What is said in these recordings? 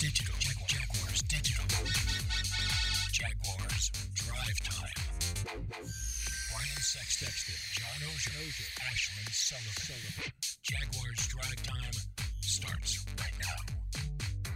Digital. Jaguars Digital. Jaguars Drive Time. Brian Sexton, John Ozier, Ashland Sullivan. Jaguars Drive Time starts right now.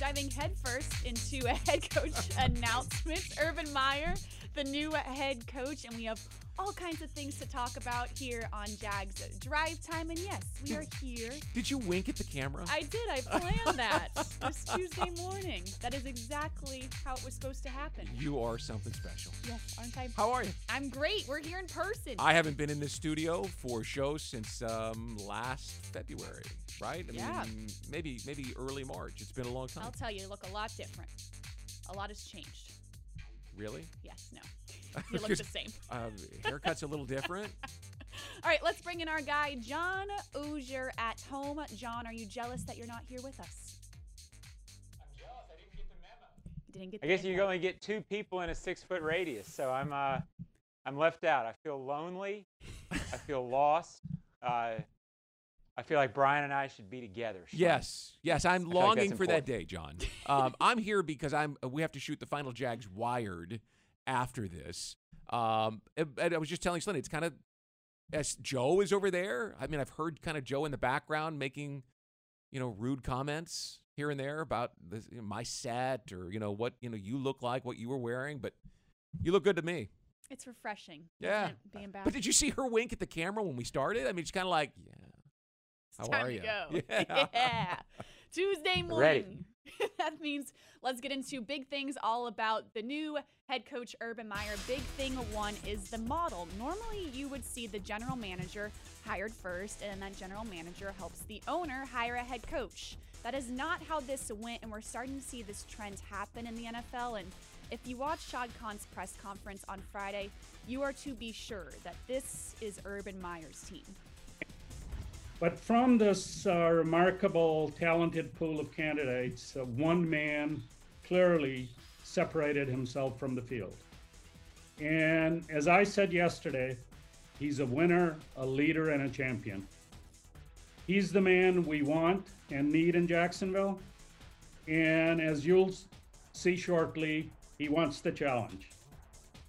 Diving headfirst into a head coach announcement. Urban Meyer, the new head coach, and we have all kinds of things to talk about here on Jags Drive Time. And yes, we are here. Did you wink at the camera? I did. I planned that this Tuesday morning. That is exactly how it was supposed to happen. You are something special. Yes, aren't I? How are you? I'm great. We're here in person. I haven't been in the studio for shows since last February. Right? I mean, maybe early March. It's been a long time. I'll tell you, you look a lot different. A lot has changed. Really? Yes, no. You look the same. Haircut's a little different. All right, let's bring in our guy, John Ozier at home. John, are you jealous that you're not here with us? I'm jealous. I didn't get the memo. You didn't get the memo. I guess you're going to get two people in a 6-foot radius, so I'm left out. I feel lonely. I feel lost. I feel like Brian and I should be together. Yes. I'm longing for that day, John. I'm here because we have to shoot the final Jags Wired after this. And I was just telling Slenny, it's kind of, as Joe is over there. I mean, I've heard kind of Joe in the background making, rude comments here and there about this, my set or, what, you look like, what you were wearing, but you look good to me. It's refreshing. Yeah. Being back. But did you see her wink at the camera when we started? I mean, it's kind of like, yeah. How are you? Go. Yeah. Tuesday morning. That means let's get into big things all about the new head coach, Urban Meyer. Big thing one is the model. Normally, you would see the general manager hired first, and that general manager helps the owner hire a head coach. That is not how this went, and we're starting to see this trend happen in the NFL. And if you watched Shad Khan's press conference on Friday, you are to be sure that this is Urban Meyer's team. But from this remarkable, talented pool of candidates, one man clearly separated himself from the field. And as I said yesterday, he's a winner, a leader, and a champion. He's the man we want and need in Jacksonville. And as you'll see shortly, he wants the challenge.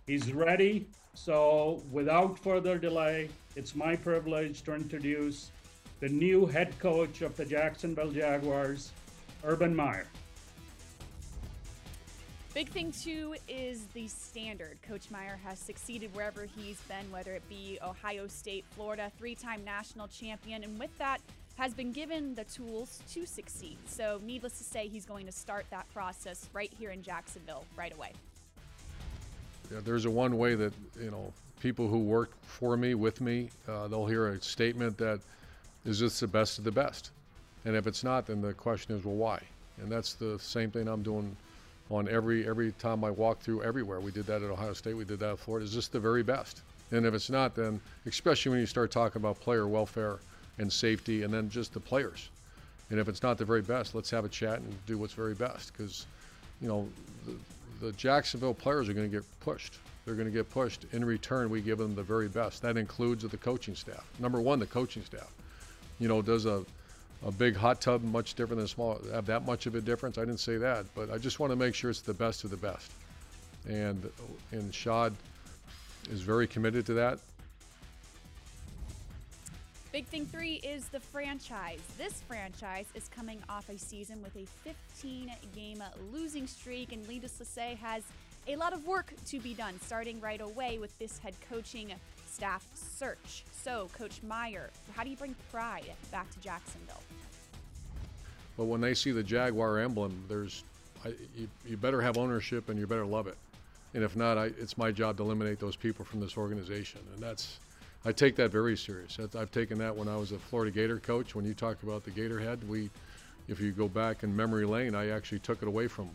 He's ready, so without further delay, it's my privilege to introduce the new head coach of the Jacksonville Jaguars, Urban Meyer. Big thing two is the standard. Coach Meyer has succeeded wherever he's been, whether it be Ohio State, Florida, three-time national champion, and with that has been given the tools to succeed. So needless to say, he's going to start that process right here in Jacksonville right away. Yeah, there's a one way that, people who work for me, with me, they'll hear a statement that, is this the best of the best? And if it's not, then the question is, well, why? And that's the same thing I'm doing on every time I walk through everywhere. We did that at Ohio State. We did that at Florida. Is this the very best? And if it's not, then especially when you start talking about player welfare and safety and then just the players. And if it's not the very best, let's have a chat and do what's very best because, the Jacksonville players are going to get pushed. They're going to get pushed. In return, we give them the very best. That includes the coaching staff. Number one, the coaching staff. Does a big hot tub much different than a small, have that much of a difference? I didn't say that, but I just want to make sure it's the best of the best. And Shad is very committed to that. Big thing three is the franchise. This franchise is coming off a season with a 15-game losing streak and needless to say has a lot of work to be done starting right away with this head coaching staff search. So, Coach Meyer, how do you bring pride back to Jacksonville? Well, when they see the Jaguar emblem, you better have ownership and you better love it. And if not, it's my job to eliminate those people from this organization. And I take that very serious. I've taken that when I was a Florida Gator coach. When you talk about the Gatorhead, if you go back in memory lane, I actually took it away from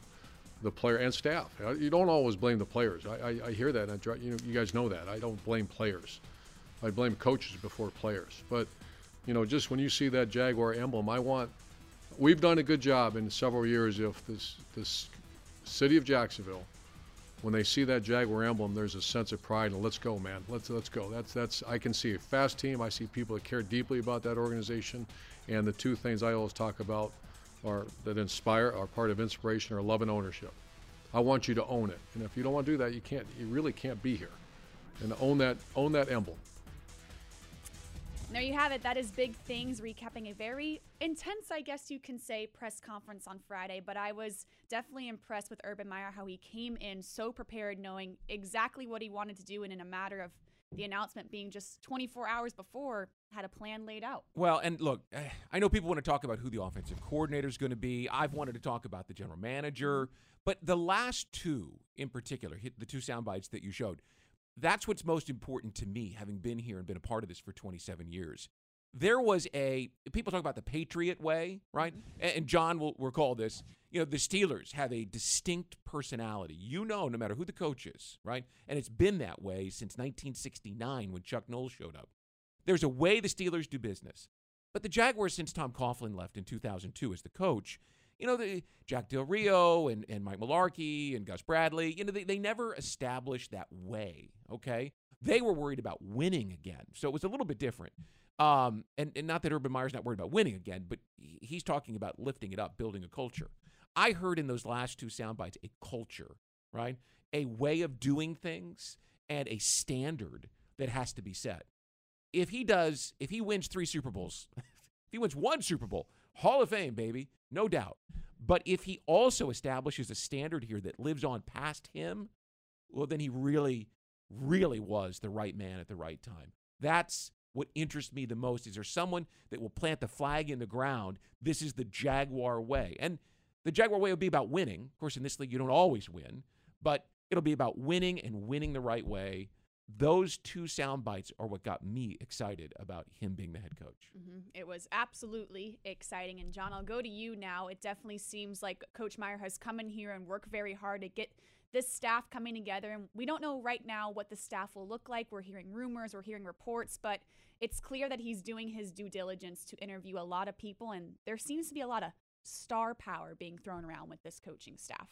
the player and staff. You don't always blame the players. I hear that, and you guys know that. I don't blame players. I blame coaches before players. But, just when you see that Jaguar emblem, we've done a good job in several years of this city of Jacksonville when they see that Jaguar emblem, there's a sense of pride and let's go, man. Let's go. That's I can see a fast team. I see people that care deeply about that organization. And the two things I always talk about are that inspire, are part of inspiration, are love and ownership. I want you to own it. And if you don't want to do that, you can't. You really can't be here. And own that emblem. And there you have it. That is Big Things recapping a very intense, I guess you can say, press conference on Friday. But I was definitely impressed with Urban Meyer, how he came in so prepared, knowing exactly what he wanted to do, and in a matter of the announcement being just 24 hours before, had a plan laid out. Well, and look, I know people want to talk about who the offensive coordinator is going to be. I've wanted to talk about the general manager. But the last two in particular, the two sound bites that you showed, that's what's most important to me, having been here and been a part of this for 27 years. There was people talk about the Patriot way, right? And John will recall this. You know, the Steelers have a distinct personality. You know, no matter who the coach is, right? And it's been that way since 1969 when Chuck Noll showed up. There's a way the Steelers do business. But the Jaguars, since Tom Coughlin left in 2002 as the coach, you know, the Jack Del Rio and Mike Malarkey and Gus Bradley, you know, they never established that way, okay? They were worried about winning again, so it was a little bit different. And not that Urban Meyer's not worried about winning again, but he's talking about lifting it up, building a culture. I heard in those last two sound bites a culture, right? A way of doing things and a standard that has to be set. If he wins three Super Bowls, if he wins one Super Bowl, Hall of Fame, baby, no doubt. But if he also establishes a standard here that lives on past him, well, then he really, really was the right man at the right time. That's what interests me the most. Is there someone that will plant the flag in the ground? This is the Jaguar way. And the Jaguar way will be about winning. Of course, in this league, you don't always win, but it'll be about winning and winning the right way. Those two sound bites are what got me excited about him being the head coach. Mm-hmm. It was absolutely exciting. And, John, I'll go to you now. It definitely seems like Coach Meyer has come in here and worked very hard to get this staff coming together. And we don't know right now what the staff will look like. We're hearing rumors. We're hearing reports. But it's clear that he's doing his due diligence to interview a lot of people. And there seems to be a lot of star power being thrown around with this coaching staff.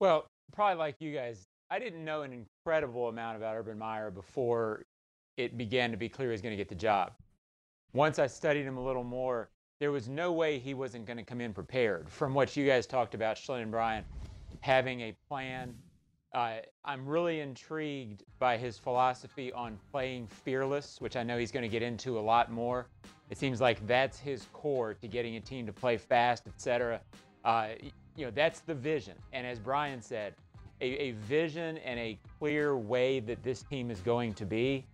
Well, probably like you guys, I didn't know an incredible amount about Urban Meyer before it began to be clear he was going to get the job. Once I studied him a little more, there was no way he wasn't going to come in prepared. From what you guys talked about, Schlitt and Brian, having a plan. I'm really intrigued by his philosophy on playing fearless, which I know he's going to get into a lot more. It seems like that's his core to getting a team to play fast, etc. You know, that's the vision. And as Brian said, a vision and a clear way that this team is going to be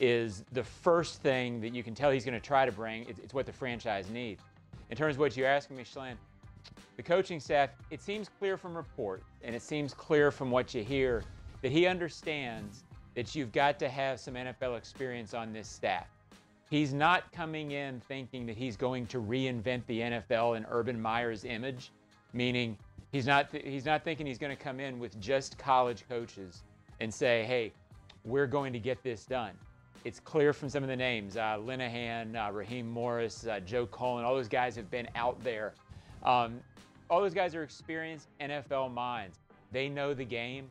is the first thing that you can tell he's going to try to bring. It's what the franchise needs. In terms of what you're asking me, Schlitt, the coaching staff, it seems clear from report and it seems clear from what you hear that he understands that you've got to have some NFL experience on this staff. He's not coming in thinking that he's going to reinvent the NFL in Urban Meyer's image, meaning he's not thinking he's going to come in with just college coaches and say, hey, we're going to get this done. It's clear from some of the names, Linehan, Raheem Morris, Joe Cullen, all those guys have been out there. All those guys are experienced NFL minds. They know the game.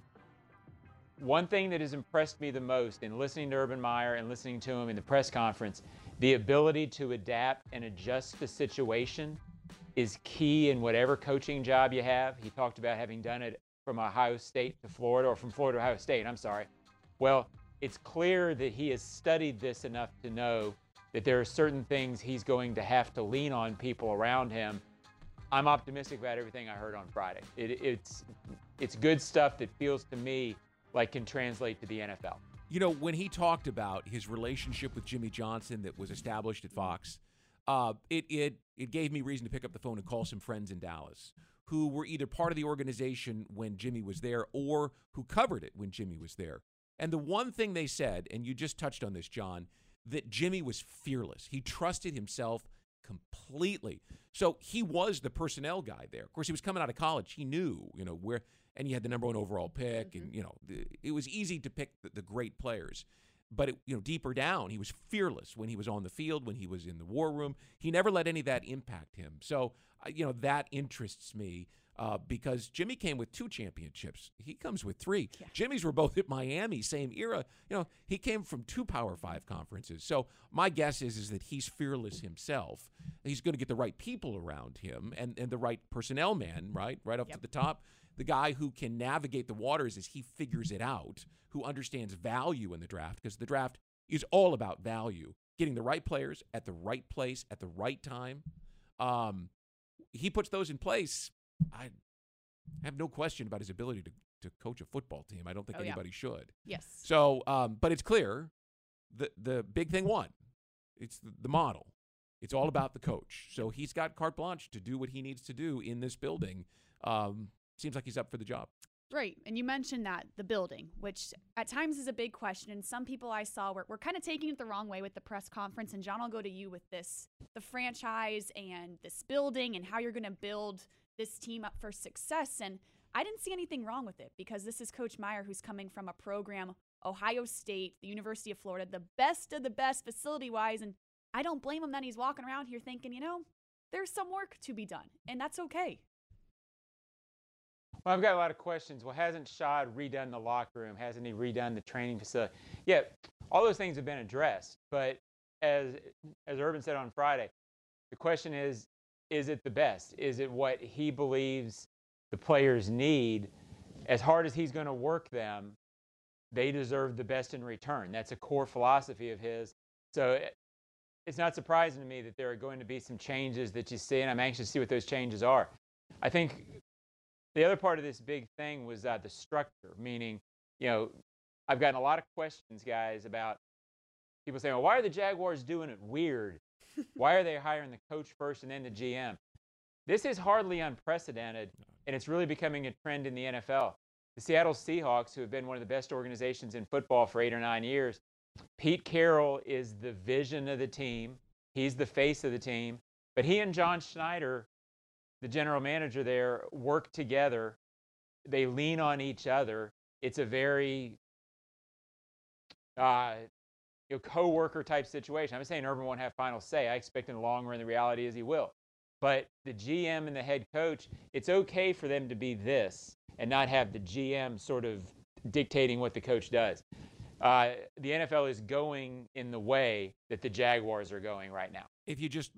One thing that has impressed me the most in listening to Urban Meyer and listening to him in the press conference, the ability to adapt and adjust to situation is key in whatever coaching job you have. He talked about having done it from Ohio State to Florida, or from Florida to Ohio State, I'm sorry. Well, it's clear that he has studied this enough to know that there are certain things he's going to have to lean on people around him. I'm optimistic about everything I heard on Friday. It's good stuff that feels to me like can translate to the NFL. You know, when he talked about his relationship with Jimmy Johnson that was established at Fox, it gave me reason to pick up the phone and call some friends in Dallas who were either part of the organization when Jimmy was there or who covered it when Jimmy was there. And the one thing they said, and you just touched on this, John, that Jimmy was fearless. He trusted himself completely. So he was the personnel guy there. Of course, he was coming out of college. He knew, you know, where, and he had the #1 overall pick. Mm-hmm. And, you know, it was easy to pick the great players. But, you know, deeper down, he was fearless when he was on the field, when he was in the war room. He never let any of that impact him. So you know, that interests me because Jimmy came with 2 championships. He comes with 3. Yeah. Jimmy's were both at Miami, same era. You know, he came from 2 Power 5 conferences. So my guess is that he's fearless himself. He's going to get the right people around him and the right personnel man, right up to the top. The guy who can navigate the waters as he figures it out, who understands value in the draft, because the draft is all about value, getting the right players at the right place at the right time. He puts those in place. I have no question about his ability to coach a football team. I don't think anybody should. Yes. So, but it's clear the big thing won. It's the model. It's all about the coach. So he's got carte blanche to do what he needs to do in this building. Seems like he's up for the job. Right. And you mentioned that, the building, which at times is a big question. And some people I saw were kind of taking it the wrong way with the press conference. And John, I'll go to you with this, the franchise and this building and how you're going to build this team up for success. And I didn't see anything wrong with it because this is Coach Meyer, who's coming from a program, Ohio State, the University of Florida, the best of the best facility-wise. And I don't blame him that he's walking around here thinking, you know, there's some work to be done. And that's okay. Well, I've got a lot of questions. Well, hasn't Shad redone the locker room? Hasn't he redone the training facility? Yeah, all those things have been addressed. But as Urban said on Friday, the question is it the best? Is it what he believes the players need? As hard as he's going to work them, they deserve the best in return. That's a core philosophy of his. So it's not surprising to me that there are going to be some changes that you see, and I'm anxious to see what those changes are. I think the other part of this big thing was the structure, meaning, you know, I've gotten a lot of questions, guys, about people saying, well, why are the Jaguars doing it weird? Why are they hiring the coach first and then the GM? This is hardly unprecedented, and it's really becoming a trend in the NFL. The Seattle Seahawks, who have been one of the best organizations in football for 8 or 9 years, Pete Carroll is the vision of the team. He's the face of the team. But he and John Schneider, the general manager there, work together. They lean on each other. It's a very co-worker type situation. I'm not saying Urban won't have final say. I expect in the long run, the reality is he will. But the GM and the head coach, it's okay for them to be this and not have the GM sort of dictating what the coach does. The NFL is going in the way that the Jaguars are going right now. If you just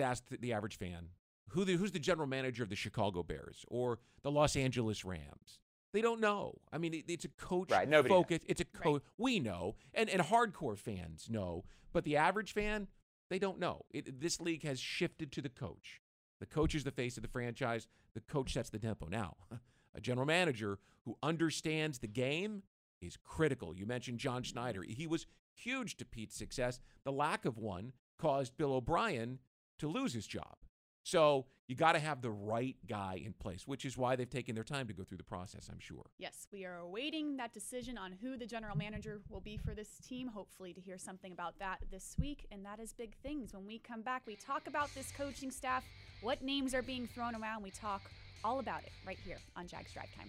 ask the average fan, who's the general manager of the Chicago Bears or the Los Angeles Rams? They don't know. I mean, it's a coach focus. It's a coach. Right. We know, and hardcore fans know, but the average fan, they don't know. This league has shifted to the coach. The coach is the face of the franchise. The coach sets the tempo. Now, a general manager who understands the game is critical. You mentioned John Schneider. He was huge to Pete's success. The lack of one caused Bill O'Brien to lose his job. So you got to have the right guy in place, which is why they've taken their time to go through the process, I'm sure. Yes, we are awaiting that decision on who the general manager will be for this team, hopefully to hear something about that this week. And that is big things. When we come back, we talk about this coaching staff, what names are being thrown around. We talk all about it right here on Jags Drive Time.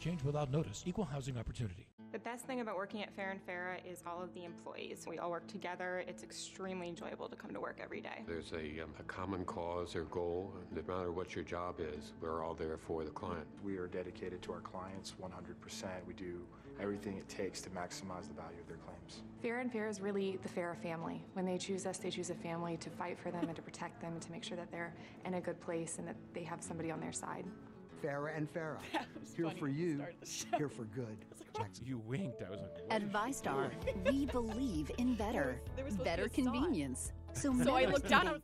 change without notice. Equal housing opportunity. The best thing about working at Fair and Farah is all of the employees. We all work together. It's extremely enjoyable to come to work every day. There's a common cause or goal. No matter what your job is, we're all there for the client. We are dedicated to our clients 100%. We do everything it takes to maximize the value of their claims. Fair and Farah is really the Farah family. When they choose us, they choose a family to fight for them and to protect them and to make sure that they're in a good place and that they have somebody on their side. Farah and Farah. Here for you, here for good. You winked. I was like, at ViStar, we believe in better convenience. So I looked down.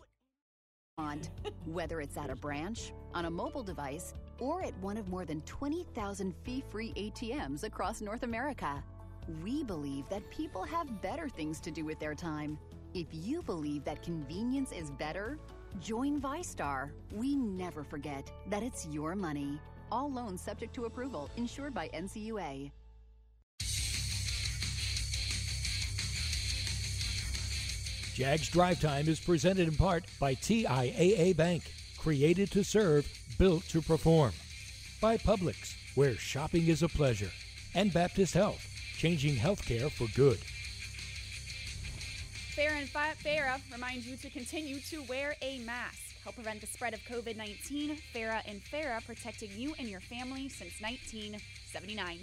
want, whether it's at a branch, on a mobile device, or at one of more than 20,000 fee-free ATMs across North America. We believe that people have better things to do with their time. If you believe that convenience is better, join VyStar. We never forget that it's your money. All loans subject to approval, insured by NCUA. Jags Drive Time is presented in part by TIAA Bank, created to serve, built to perform. By Publix, where shopping is a pleasure. And Baptist Health, changing healthcare for good. FARA reminds you to continue to wear a mask. Help prevent the spread of COVID-19. FARA and FARA, protecting you and your family since 1979.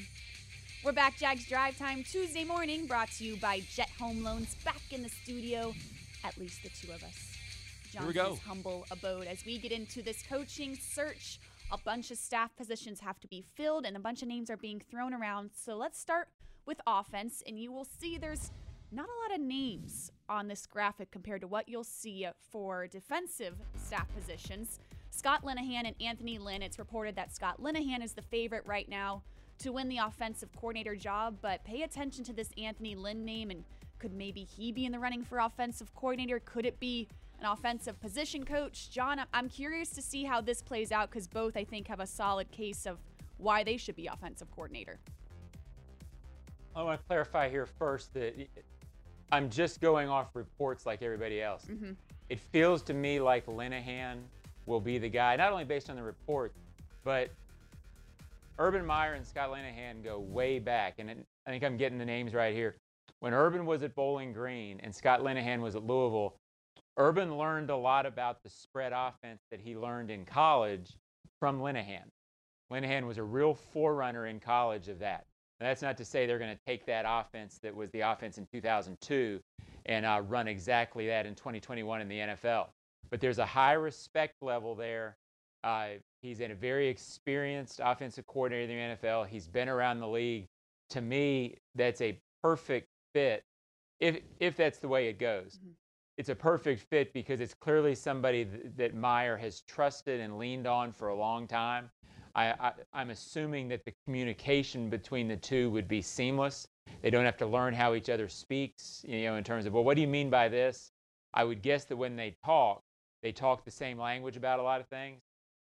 We're back, Jags Drive Time Tuesday morning, brought to you by Jet Home Loans, back in the studio, at least the two of us. Johnson's humble abode. As we get into this coaching search, a bunch of staff positions have to be filled, and a bunch of names are being thrown around. So let's start with offense, and you will see there's not a lot of names on this graphic compared to what you'll see for defensive staff positions. Scott Linehan and Anthony Lynn. It's reported that Scott Linehan is the favorite right now to win the offensive coordinator job, but pay attention to this Anthony Lynn name, and could maybe he be in the running for offensive coordinator? Could it be an offensive position coach? John, I'm curious to see how this plays out, because both, I think, have a solid case of why they should be offensive coordinator. I want to clarify here first that I'm just going off reports like everybody else. Mm-hmm. It feels to me like Linehan will be the guy, not only based on the report, but Urban Meyer and Scott Linehan go way back, and I think I'm getting the names right here. When Urban was at Bowling Green and Scott Linehan was at Louisville, Urban learned a lot about the spread offense that he learned in college from Linehan. Linehan was a real forerunner in college of that. Now, that's not to say they're going to take that offense that was the offense in 2002 and run exactly that in 2021 in the NFL. But there's a high respect level there. He's a very experienced offensive coordinator in the NFL. He's been around the league. To me, that's a perfect fit, if that's the way it goes. Mm-hmm. It's a perfect fit because it's clearly somebody that Meyer has trusted and leaned on for a long time. I'm assuming that the communication between the two would be seamless. They don't have to learn how each other speaks, you know, in terms of, well, what do you mean by this? I would guess that when they talk the same language about a lot of things.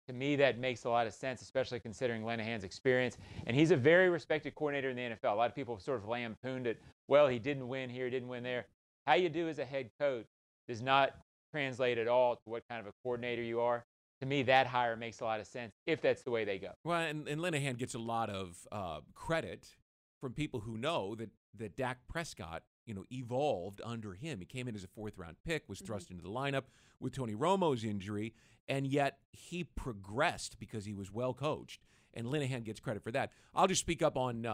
To me, that makes a lot of sense, especially considering Linehan's experience. And he's a very respected coordinator in the NFL. A lot of people have sort of lampooned it. Well, he didn't win here, didn't win there. How you do as a head coach does not translate at all to what kind of a coordinator you are. To me, that hire makes a lot of sense if that's the way they go. Well, and Linehan gets a lot of credit from people who know that Dak Prescott, you know, evolved under him. He came in as a fourth-round pick, was thrust into the lineup with Tony Romo's injury, and yet he progressed because he was well coached. And Linehan gets credit for that. I'll just speak up on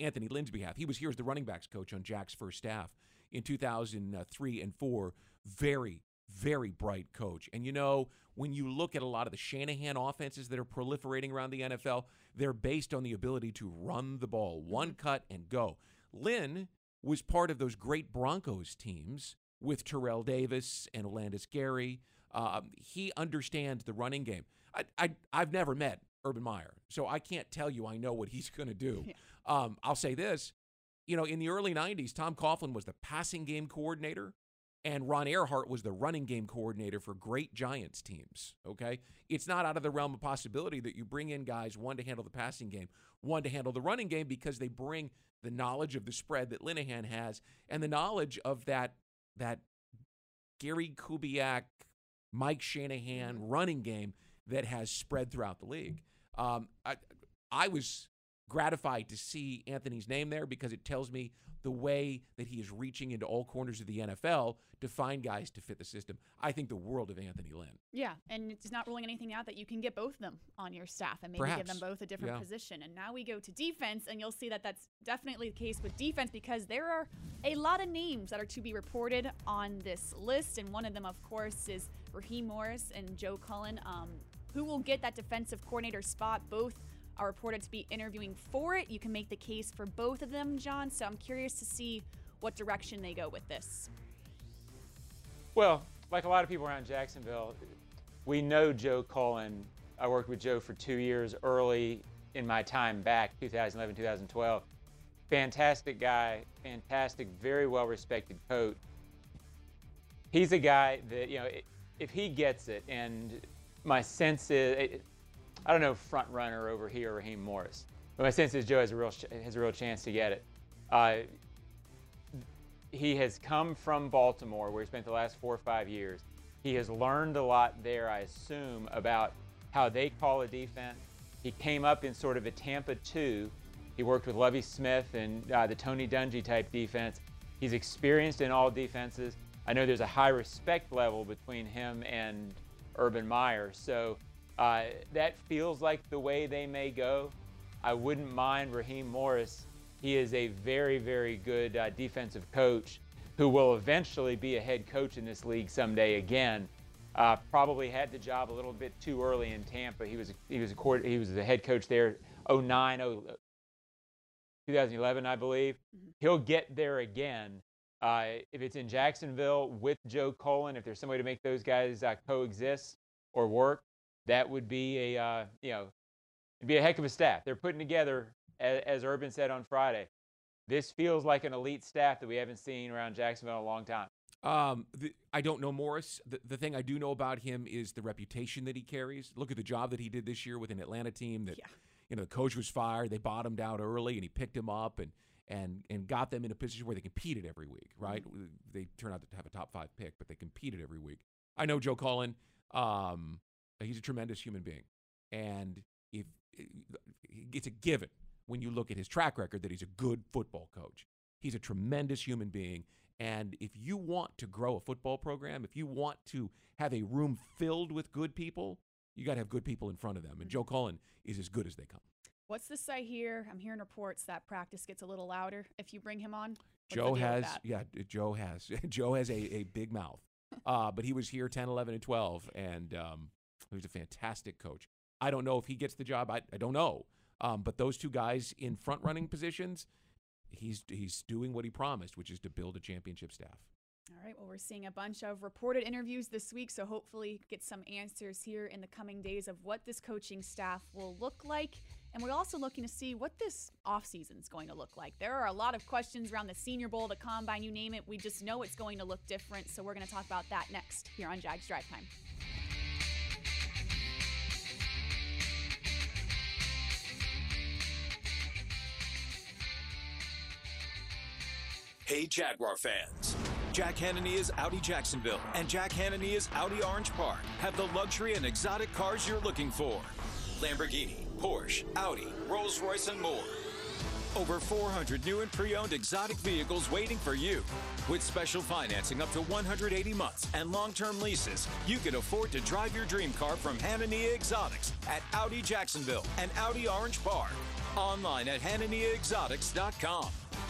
Anthony Lynn's behalf. He was here as the running backs coach on Jack's first staff in 2003 and 4. Very, very bright coach. And, you know, when you look at a lot of the Shanahan offenses that are proliferating around the NFL, they're based on the ability to run the ball, one cut and go. Lynn was part of those great Broncos teams with Terrell Davis and Olandis Gary. He understands the running game. I've never met Urban Meyer, so I can't tell you I know what he's going to do. Yeah. I'll say this. You know, in the early 90s, Tom Coughlin was the passing game coordinator, and Ron Earhart was the running game coordinator for great Giants teams, okay? It's not out of the realm of possibility that you bring in guys, one to handle the passing game, one to handle the running game, because they bring the knowledge of the spread that Linehan has and the knowledge of that Gary Kubiak, Mike Shanahan running game that has spread throughout the league. I was gratified to see Anthony's name there because it tells me the way that he is reaching into all corners of the NFL to find guys to fit the system. I think the world of Anthony Lynn. Yeah, and it's not ruling anything out that you can get both of them on your staff and maybe give them both a different position. And now we go to defense, and you'll see that that's definitely the case with defense because there are a lot of names that are to be reported on this list, and one of them, of course, is Raheem Morris and Joe Cullen, who will get that defensive coordinator spot. Both are reported to be interviewing for it. You can make the case for both of them, John, so I'm curious to see what direction they go with this. Well, like a lot of people around Jacksonville, We know Joe Cullen. I worked with Joe for 2 years early in my time back, 2011, 2012. Fantastic guy, fantastic, very well-respected coach. He's a guy that, you know, if he gets it, and my sense is, I don't know, front runner over here, Raheem Morris, but my sense is Joe has a real chance to get it. He has come from Baltimore, where he spent the last 4 or 5 years. He has learned a lot there, I assume, about how they call a defense. He came up in sort of a Tampa 2. He worked with Lovie Smith and the Tony Dungy type defense. He's experienced in all defenses. I know there's a high respect level between him and Urban Meyer, so that feels like the way they may go. I wouldn't mind Raheem Morris. He is a very, very good defensive coach who will eventually be a head coach in this league someday again. Probably had the job a little bit too early in Tampa. He was the head coach there 2011, I believe. He'll get there again. If it's in Jacksonville with Joe Cullen, if there's some way to make those guys coexist or work, that would be a it'd be a heck of a staff. They're putting together, as Urban said on Friday, this feels like an elite staff that we haven't seen around Jacksonville in a long time. I don't know Morris. The thing I do know about him is the reputation that he carries. Look at the job that he did this year with an Atlanta team that, you know, the coach was fired. They bottomed out early, and he picked him up and got them in a position where they competed every week, right? They turned out to have a top-5 pick, but they competed every week. I know Joe Cullen. He's a tremendous human being. And if it's a given when you look at his track record that he's a good football coach. He's a tremendous human being. And if you want to grow a football program, if you want to have a room filled with good people, you got to have good people in front of them. And Joe Cullen is as good as they come. What's this I hear? I'm hearing reports that practice gets a little louder if you bring him on. Joe has a big mouth. But he was here 10, 11, and 12, and he was a fantastic coach. I don't know if he gets the job. I don't know. But those two guys in front-running positions, he's doing what he promised, which is to build a championship staff. All right, well, we're seeing a bunch of reported interviews this week, so hopefully get some answers here in the coming days of what this coaching staff will look like. And we're also looking to see what this offseason is going to look like. There are a lot of questions around the Senior Bowl, the Combine, you name it. We just know it's going to look different, so we're going to talk about that next here on Jags Drive Time. Hey, Jaguar fans. Jack Hanania's Audi Jacksonville and Jack Hanania's Audi Orange Park have the luxury and exotic cars you're looking for. Lamborghini, Porsche, Audi, Rolls-Royce, and more. Over 400 new and pre-owned exotic vehicles waiting for you. With special financing up to 180 months and long-term leases, you can afford to drive your dream car from Hanania Exotics at Audi Jacksonville and Audi Orange Park. Online at HananiaExotics.com.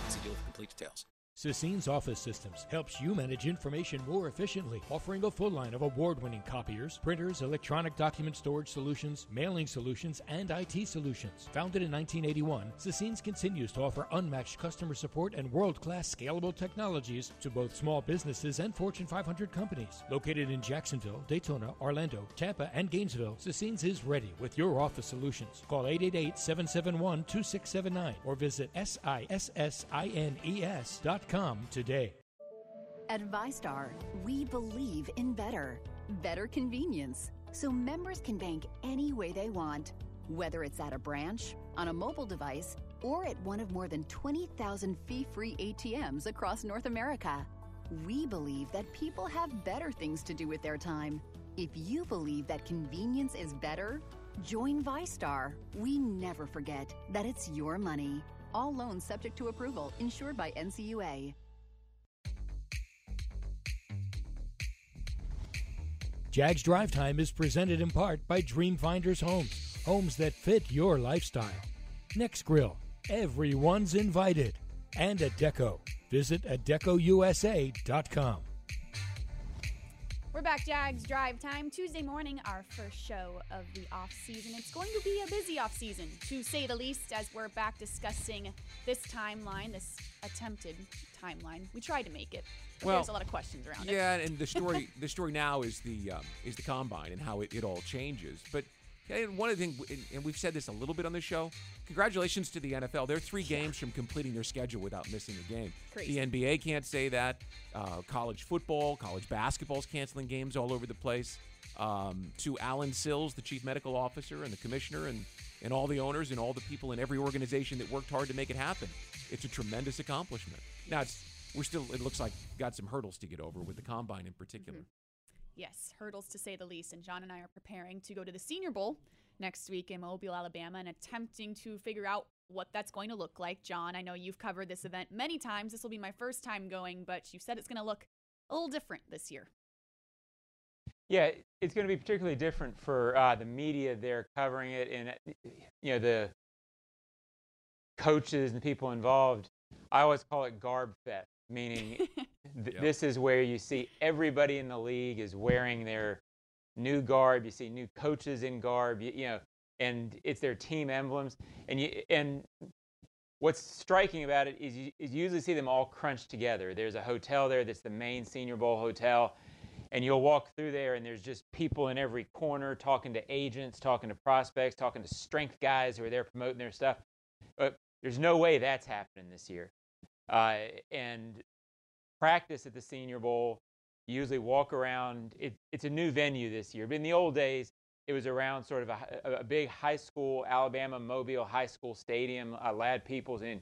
See dealer for complete details. Sassine's Office Systems helps you manage information more efficiently, offering a full line of award-winning copiers, printers, electronic document storage solutions, mailing solutions, and IT solutions. Founded in 1981, Sassine's continues to offer unmatched customer support and world-class scalable technologies to both small businesses and Fortune 500 companies. Located in Jacksonville, Daytona, Orlando, Tampa, and Gainesville, Sassine's is ready with your office solutions. Call 888-771-2679 or visit sissines.com today. At VyStar, we believe in better convenience, so members can bank any way they want, whether it's at a branch, on a mobile device, or at one of more than 20,000 fee-free ATMs across North America. We believe that people have better things to do with their time. If you believe that convenience is better, join VyStar. We never forget that it's your money. All loans subject to approval, insured by NCUA. Jags Drive Time is presented in part by Dreamfinders Homes, homes that fit your lifestyle. Next Grill, everyone's invited. And Adecco. Visit AdeccoUSA.com. We're back, Jags Drive Time. Tuesday morning, our first show of the offseason. It's going to be a busy offseason, to say the least, as we're back discussing this timeline, this attempted timeline. We tried to make it, but there's a lot of questions around it. Yeah, and the story now is the combine and how it all changes. But and one of the things, and we've said this a little bit on the show, congratulations to the NFL. They're 3 games from completing their schedule without missing a game. Crazy. The NBA can't say that. College football, college basketball's canceling games all over the place. To Alan Sills, the chief medical officer and the commissioner and all the owners and all the people in every organization that worked hard to make it happen. It's a tremendous accomplishment. Now, it looks like got some hurdles to get over with the combine in particular. Mm-hmm. Yes, hurdles to say the least. And John and I are preparing to go to the Senior Bowl next week in Mobile, Alabama, and attempting to figure out what that's going to look like. John, I know you've covered this event many times. This will be my first time going, but you said it's going to look a little different this year. Yeah, it's going to be particularly different for the media there covering it, and the coaches and the people involved. I always call it Garb Fest, meaning this is where you see everybody in the league is wearing their new garb. You see new coaches in garb, and it's their team emblems. And what's striking about it is you usually see them all crunched together. There's a hotel there that's the main Senior Bowl hotel, and you'll walk through there, and there's just people in every corner talking to agents, talking to prospects, talking to strength guys who are there promoting their stuff. But there's no way that's happening this year. And practice at the Senior Bowl, you usually walk around. It's a new venue this year, but in the old days, it was around sort of a big high school, Alabama Mobile High School Stadium, Ladd Peoples, and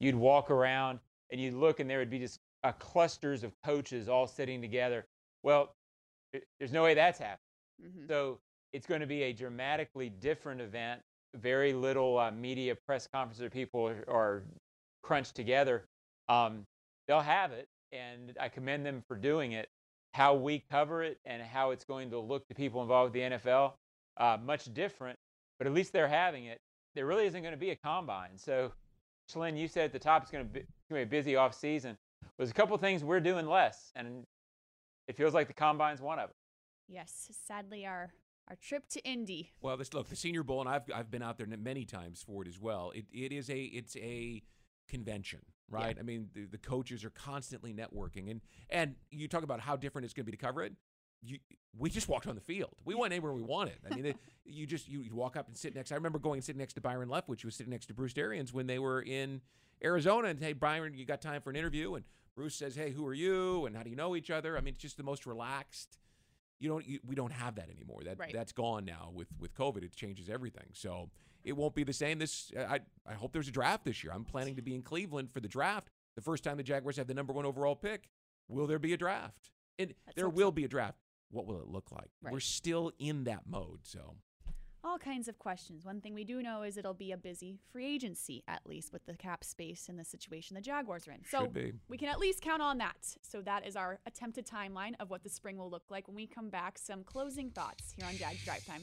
you'd walk around and you'd look, and there would be just clusters of coaches all sitting together. Well, there's no way that's happening. Mm-hmm. So it's going to be a dramatically different event. Very little media press conferences or people are crunched together. They'll have it, and I commend them for doing it. How we cover it and how it's going to look to people involved with the NFL, much different, but at least they're having it. There really isn't going to be a combine. So, Shalyn, you said at the top it's going to be a busy offseason. There's a couple of things we're doing less, and it feels like the combine's one of them. Yes, sadly our trip to Indy. Well, the Senior Bowl, and I've been out there many times for it as well. It's a convention, right? Yeah. I mean, the coaches are constantly networking, and you talk about how different it's going to be to cover it. We just walked on the field. We went anywhere we wanted. I mean, you walk up and sit next. I remember going and sitting next to Byron Leftwich, who was sitting next to Bruce Arians when they were in Arizona. And hey, Byron, you got time for an interview? And Bruce says, "Hey, who are you? And how do you know each other?" I mean, it's just the most relaxed. We don't have that anymore. That's gone now with COVID. It changes everything. So it won't be the same. I hope there's a draft this year. I'm planning to be in Cleveland for the draft. The first time the Jaguars have the #1 overall pick. Will there be a draft? And there will be a draft. What will it look like? Right. We're still in that mode. So all kinds of questions. One thing we do know is it'll be a busy free agency, at least with the cap space and the situation the Jaguars are in. So we can at least count on that. So that is our attempted timeline of what the spring will look like. When we come back, some closing thoughts here on Jags Drive Time.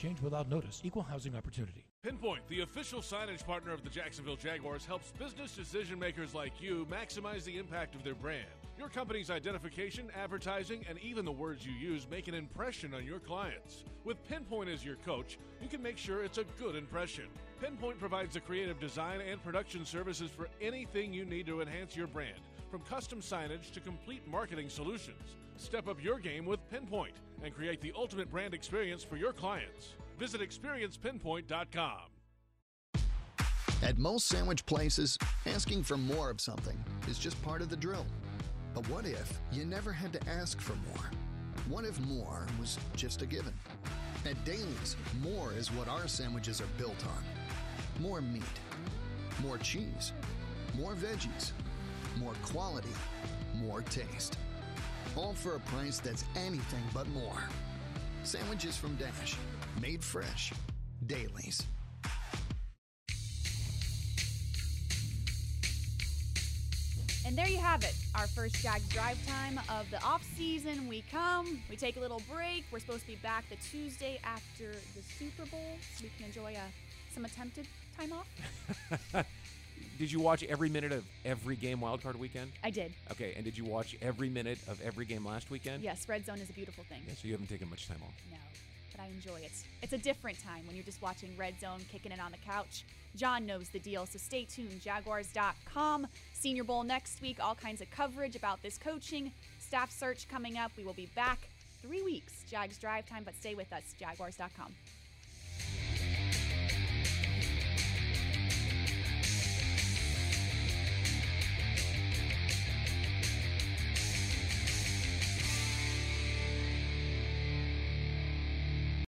change without notice. Equal housing opportunity. Pinpoint, the official signage partner of the Jacksonville Jaguars, helps business decision makers like you maximize the impact of their brand. Your company's identification, advertising, and even the words you use make an impression on your clients. With Pinpoint as your coach, you can make sure it's a good impression. Pinpoint provides the creative design and production services for anything you need to enhance your brand, from custom signage to complete marketing solutions. Step up your game with Pinpoint and create the ultimate brand experience for your clients. Visit experiencepinpoint.com. At most sandwich places, asking for more of something is just part of the drill. But what if you never had to ask for more? What if more was just a given? At Dailies, more is what our sandwiches are built on. More meat, more cheese, more veggies, more quality, more taste. All for a price that's anything but more. Sandwiches from Dash, made fresh. Dailies. And there you have it, our first Jags Drive Time of the offseason. We come, we take a little break. We're supposed to be back the Tuesday after the Super Bowl, so we can enjoy some attempted time off. Did you watch every minute of every game wildcard weekend? I did. Okay, and did you watch every minute of every game last weekend? Yes, Red Zone is a beautiful thing. Yeah, so you haven't taken much time off. No, but I enjoy it. It's a different time when you're just watching Red Zone, kicking it on the couch. John knows the deal, so stay tuned. Jaguars.com. Senior Bowl next week. All kinds of coverage about this coaching staff search coming up. We will be back 3 weeks. Jags Drive Time, but stay with us. Jaguars.com.